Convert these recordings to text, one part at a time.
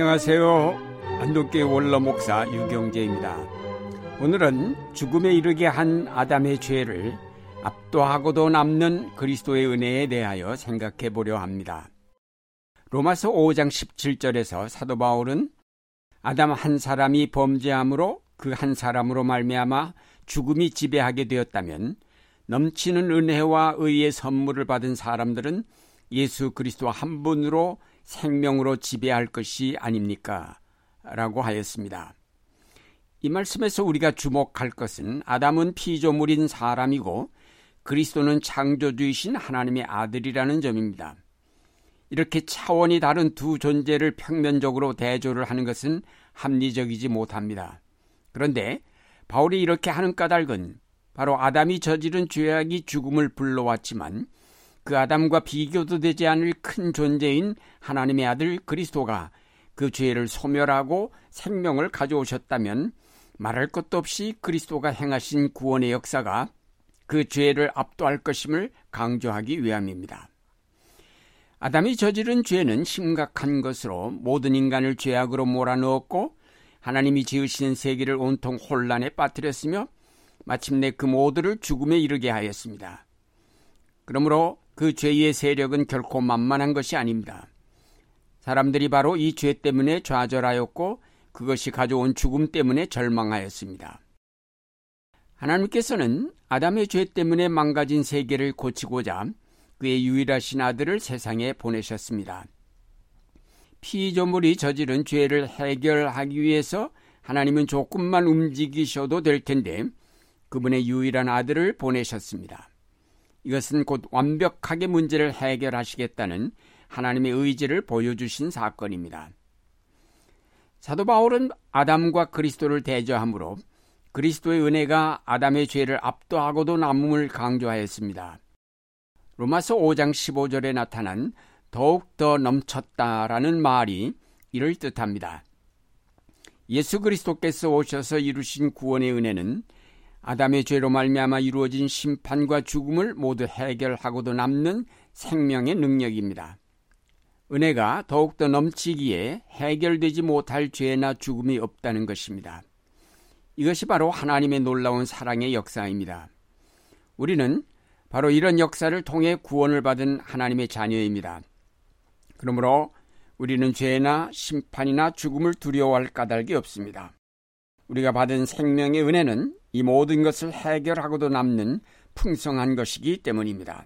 안녕하세요. 안도교회 원로 목사 유경재입니다. 오늘은 죽음에 이르게 한 아담의 죄를 압도하고도 남는 그리스도의 은혜에 대하여 생각해 보려 합니다. 로마서 5장 17절에서 사도 바울은 아담 한 사람이 범죄함으로 그 한 사람으로 말미암아 죽음이 지배하게 되었다면 넘치는 은혜와 의의 선물을 받은 사람들은 예수 그리스도 한 분으로 생명으로 지배할 것이 아닙니까? 라고 하였습니다. 이 말씀에서 우리가 주목할 것은 아담은 피조물인 사람이고 그리스도는 창조주이신 하나님의 아들이라는 점입니다. 이렇게 차원이 다른 두 존재를 평면적으로 대조를 하는 것은 합리적이지 못합니다. 그런데 바울이 이렇게 하는 까닭은 바로 아담이 저지른 죄악이 죽음을 불러왔지만 그 아담과 비교도 되지 않을 큰 존재인 하나님의 아들 그리스도가 그 죄를 소멸하고 생명을 가져오셨다면 말할 것도 없이 그리스도가 행하신 구원의 역사가 그 죄를 압도할 것임을 강조하기 위함입니다. 아담이 저지른 죄는 심각한 것으로 모든 인간을 죄악으로 몰아넣었고 하나님이 지으신 세계를 온통 혼란에 빠뜨렸으며 마침내 그 모두를 죽음에 이르게 하였습니다. 그러므로 그 죄의 세력은 결코 만만한 것이 아닙니다. 사람들이 바로 이 죄 때문에 좌절하였고 그것이 가져온 죽음 때문에 절망하였습니다. 하나님께서는 아담의 죄 때문에 망가진 세계를 고치고자 그의 유일하신 아들을 세상에 보내셨습니다. 피조물이 저지른 죄를 해결하기 위해서 하나님은 조금만 움직이셔도 될 텐데 그분의 유일한 아들을 보내셨습니다. 이것은 곧 완벽하게 문제를 해결하시겠다는 하나님의 의지를 보여주신 사건입니다. 사도 바울은 아담과 그리스도를 대조함으로 그리스도의 은혜가 아담의 죄를 압도하고도 남음을 강조하였습니다. 로마서 5장 15절에 나타난 더욱더 넘쳤다라는 말이 이를 뜻합니다. 예수 그리스도께서 오셔서 이루신 구원의 은혜는 아담의 죄로 말미암아 이루어진 심판과 죽음을 모두 해결하고도 남는 생명의 능력입니다. 은혜가 더욱더 넘치기에 해결되지 못할 죄나 죽음이 없다는 것입니다. 이것이 바로 하나님의 놀라운 사랑의 역사입니다. 우리는 바로 이런 역사를 통해 구원을 받은 하나님의 자녀입니다. 그러므로 우리는 죄나 심판이나 죽음을 두려워할 까닭이 없습니다. 우리가 받은 생명의 은혜는 이 모든 것을 해결하고도 남는 풍성한 것이기 때문입니다.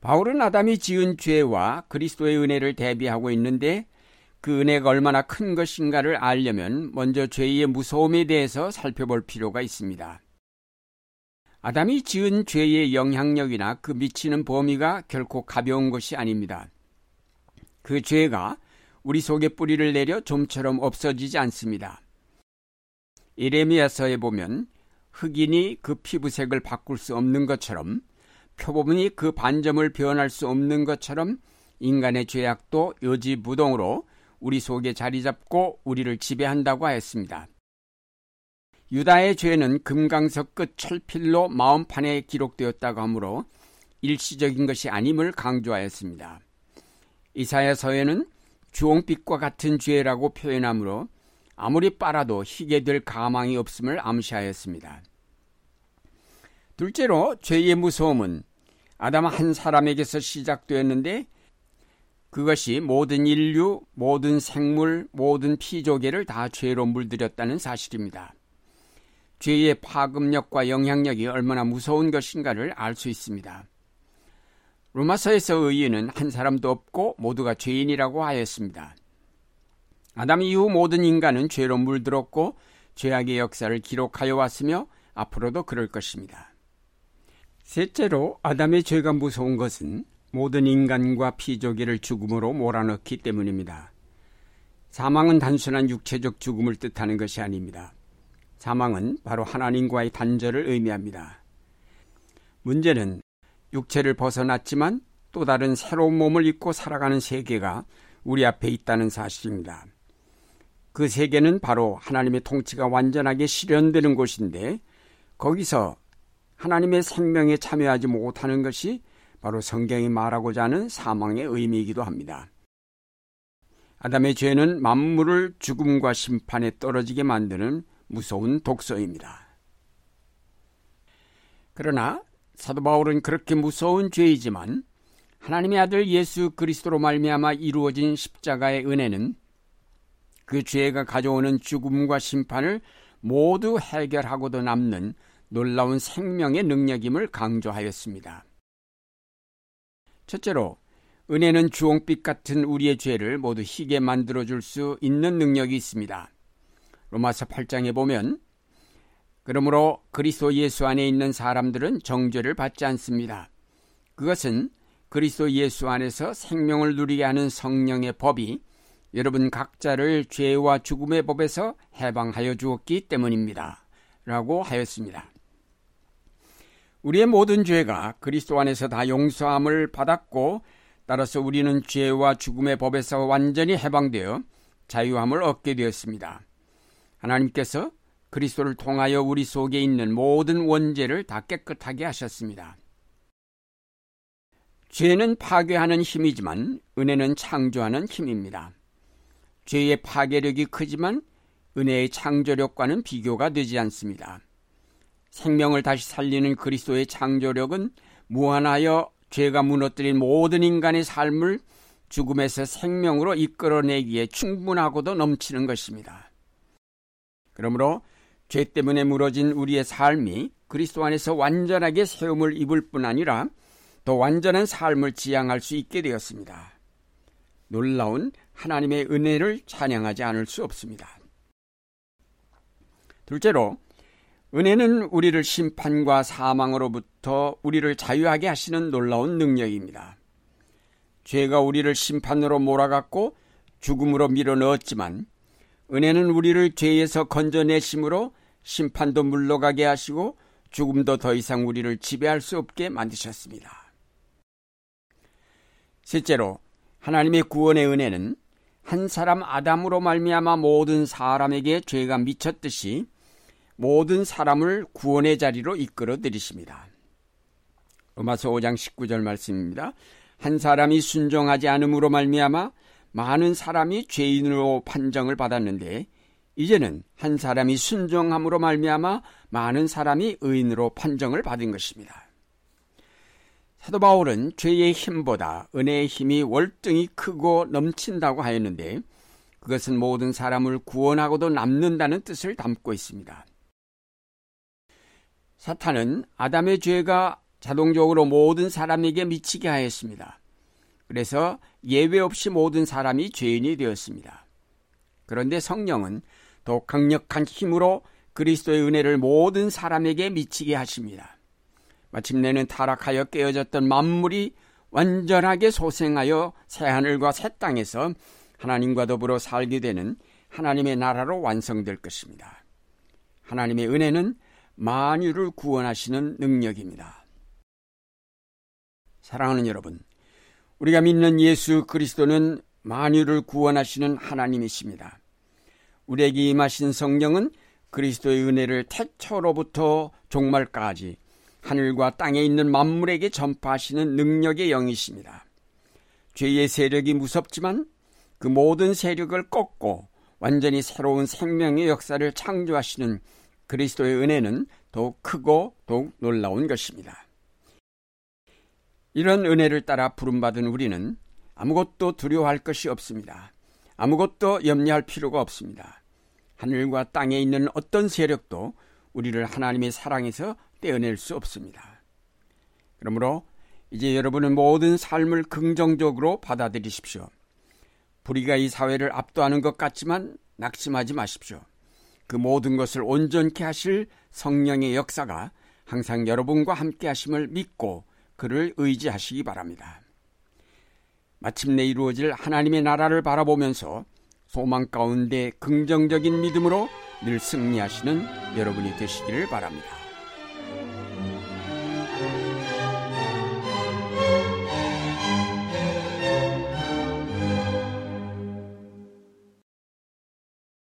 바울은 아담이 지은 죄와 그리스도의 은혜를 대비하고 있는데 그 은혜가 얼마나 큰 것인가를 알려면 먼저 죄의 무서움에 대해서 살펴볼 필요가 있습니다. 아담이 지은 죄의 영향력이나 그 미치는 범위가 결코 가벼운 것이 아닙니다. 그 죄가 우리 속에 뿌리를 내려 좀처럼 없어지지 않습니다. 예레미야서에 보면 흑인이 그 피부색을 바꿀 수 없는 것처럼 표범이 그 반점을 변할 수 없는 것처럼 인간의 죄악도 요지부동으로 우리 속에 자리 잡고 우리를 지배한다고 하였습니다. 유다의 죄는 금강석 끝 철필로 마음판에 기록되었다고 하므로 일시적인 것이 아님을 강조하였습니다. 이사야서에는 주홍빛과 같은 죄라고 표현하므로 아무리 빨아도 희게 될 가망이 없음을 암시하였습니다. 둘째로 죄의 무서움은 아담 한 사람에게서 시작되었는데 그것이 모든 인류, 모든 생물, 모든 피조계를 다 죄로 물들였다는 사실입니다. 죄의 파급력과 영향력이 얼마나 무서운 것인가를 알 수 있습니다. 로마서에서 의인은 한 사람도 없고 모두가 죄인이라고 하였습니다. 아담 이후 모든 인간은 죄로 물들었고 죄악의 역사를 기록하여 왔으며 앞으로도 그럴 것입니다. 셋째로 아담의 죄가 무서운 것은 모든 인간과 피조계를 죽음으로 몰아넣기 때문입니다. 사망은 단순한 육체적 죽음을 뜻하는 것이 아닙니다. 사망은 바로 하나님과의 단절을 의미합니다. 문제는 육체를 벗어났지만 또 다른 새로운 몸을 입고 살아가는 세계가 우리 앞에 있다는 사실입니다. 그 세계는 바로 하나님의 통치가 완전하게 실현되는 곳인데 거기서 하나님의 생명에 참여하지 못하는 것이 바로 성경이 말하고자 하는 사망의 의미이기도 합니다. 아담의 죄는 만물을 죽음과 심판에 떨어지게 만드는 무서운 독소입니다. 그러나 사도 바울은 그렇게 무서운 죄이지만 하나님의 아들 예수 그리스도로 말미암아 이루어진 십자가의 은혜는 그 죄가 가져오는 죽음과 심판을 모두 해결하고도 남는 놀라운 생명의 능력임을 강조하였습니다. 첫째로, 은혜는 주홍빛 같은 우리의 죄를 모두 희게 만들어줄 수 있는 능력이 있습니다. 로마서 8장에 보면 그러므로 그리스도 예수 안에 있는 사람들은 정죄를 받지 않습니다. 그것은 그리스도 예수 안에서 생명을 누리게 하는 성령의 법이 여러분 각자를 죄와 죽음의 법에서 해방하여 주었기 때문입니다. 라고 하였습니다. 우리의 모든 죄가 그리스도 안에서 다 용서함을 받았고 따라서 우리는 죄와 죽음의 법에서 완전히 해방되어 자유함을 얻게 되었습니다. 하나님께서 그리스도를 통하여 우리 속에 있는 모든 원죄를 다 깨끗하게 하셨습니다. 죄는 파괴하는 힘이지만 은혜는 창조하는 힘입니다. 죄의 파괴력이 크지만 은혜의 창조력과는 비교가 되지 않습니다. 생명을 다시 살리는 그리스도의 창조력은 무한하여 죄가 무너뜨린 모든 인간의 삶을 죽음에서 생명으로 이끌어내기에 충분하고도 넘치는 것입니다. 그러므로 죄 때문에 무너진 우리의 삶이 그리스도 안에서 완전하게 세움을 입을 뿐 아니라 더 완전한 삶을 지향할 수 있게 되었습니다. 놀라운 하나님의 은혜를 찬양하지 않을 수 없습니다. 둘째로, 은혜는 우리를 심판과 사망으로부터 우리를 자유하게 하시는 놀라운 능력입니다. 죄가 우리를 심판으로 몰아갔고 죽음으로 밀어넣었지만 은혜는 우리를 죄에서 건져내심으로 심판도 물러가게 하시고 죽음도 더 이상 우리를 지배할 수 없게 만드셨습니다. 셋째로, 하나님의 구원의 은혜는 한 사람 아담으로 말미암아 모든 사람에게 죄가 미쳤듯이 모든 사람을 구원의 자리로 이끌어들이십니다. 로마서 5장 19절 말씀입니다. 한 사람이 순종하지 않음으로 말미암아 많은 사람이 죄인으로 판정을 받았는데 이제는 한 사람이 순종함으로 말미암아 많은 사람이 의인으로 판정을 받은 것입니다. 사도 바울은 죄의 힘보다 은혜의 힘이 월등히 크고 넘친다고 하였는데 그것은 모든 사람을 구원하고도 남는다는 뜻을 담고 있습니다. 사탄은 아담의 죄가 자동적으로 모든 사람에게 미치게 하였습니다. 그래서 예외 없이 모든 사람이 죄인이 되었습니다. 그런데 성령은 더 강력한 힘으로 그리스도의 은혜를 모든 사람에게 미치게 하십니다. 마침내는 타락하여 깨어졌던 만물이 완전하게 소생하여 새하늘과 새 땅에서 하나님과 더불어 살게 되는 하나님의 나라로 완성될 것입니다. 하나님의 은혜는 만유를 구원하시는 능력입니다. 사랑하는 여러분, 우리가 믿는 예수 그리스도는 만유를 구원하시는 하나님이십니다. 우리에게 임하신 성령은 그리스도의 은혜를 태초로부터 종말까지 하늘과 땅에 있는 만물에게 전파하시는 능력의 영이십니다. 죄의 세력이 무섭지만 그 모든 세력을 꺾고 완전히 새로운 생명의 역사를 창조하시는 그리스도의 은혜는 더욱 크고 더욱 놀라운 것입니다. 이런 은혜를 따라 부름받은 우리는 아무것도 두려워할 것이 없습니다. 아무것도 염려할 필요가 없습니다. 하늘과 땅에 있는 어떤 세력도 우리를 하나님의 사랑에서 떼어낼 수 없습니다. 그러므로 이제 여러분은 모든 삶을 긍정적으로 받아들이십시오. 불의가 이 사회를 압도하는 것 같지만 낙심하지 마십시오. 그 모든 것을 온전케 하실 성령의 역사가 항상 여러분과 함께 하심을 믿고 그를 의지하시기 바랍니다. 마침내 이루어질 하나님의 나라를 바라보면서 소망 가운데 긍정적인 믿음으로 늘 승리하시는 여러분이 되시기를 바랍니다.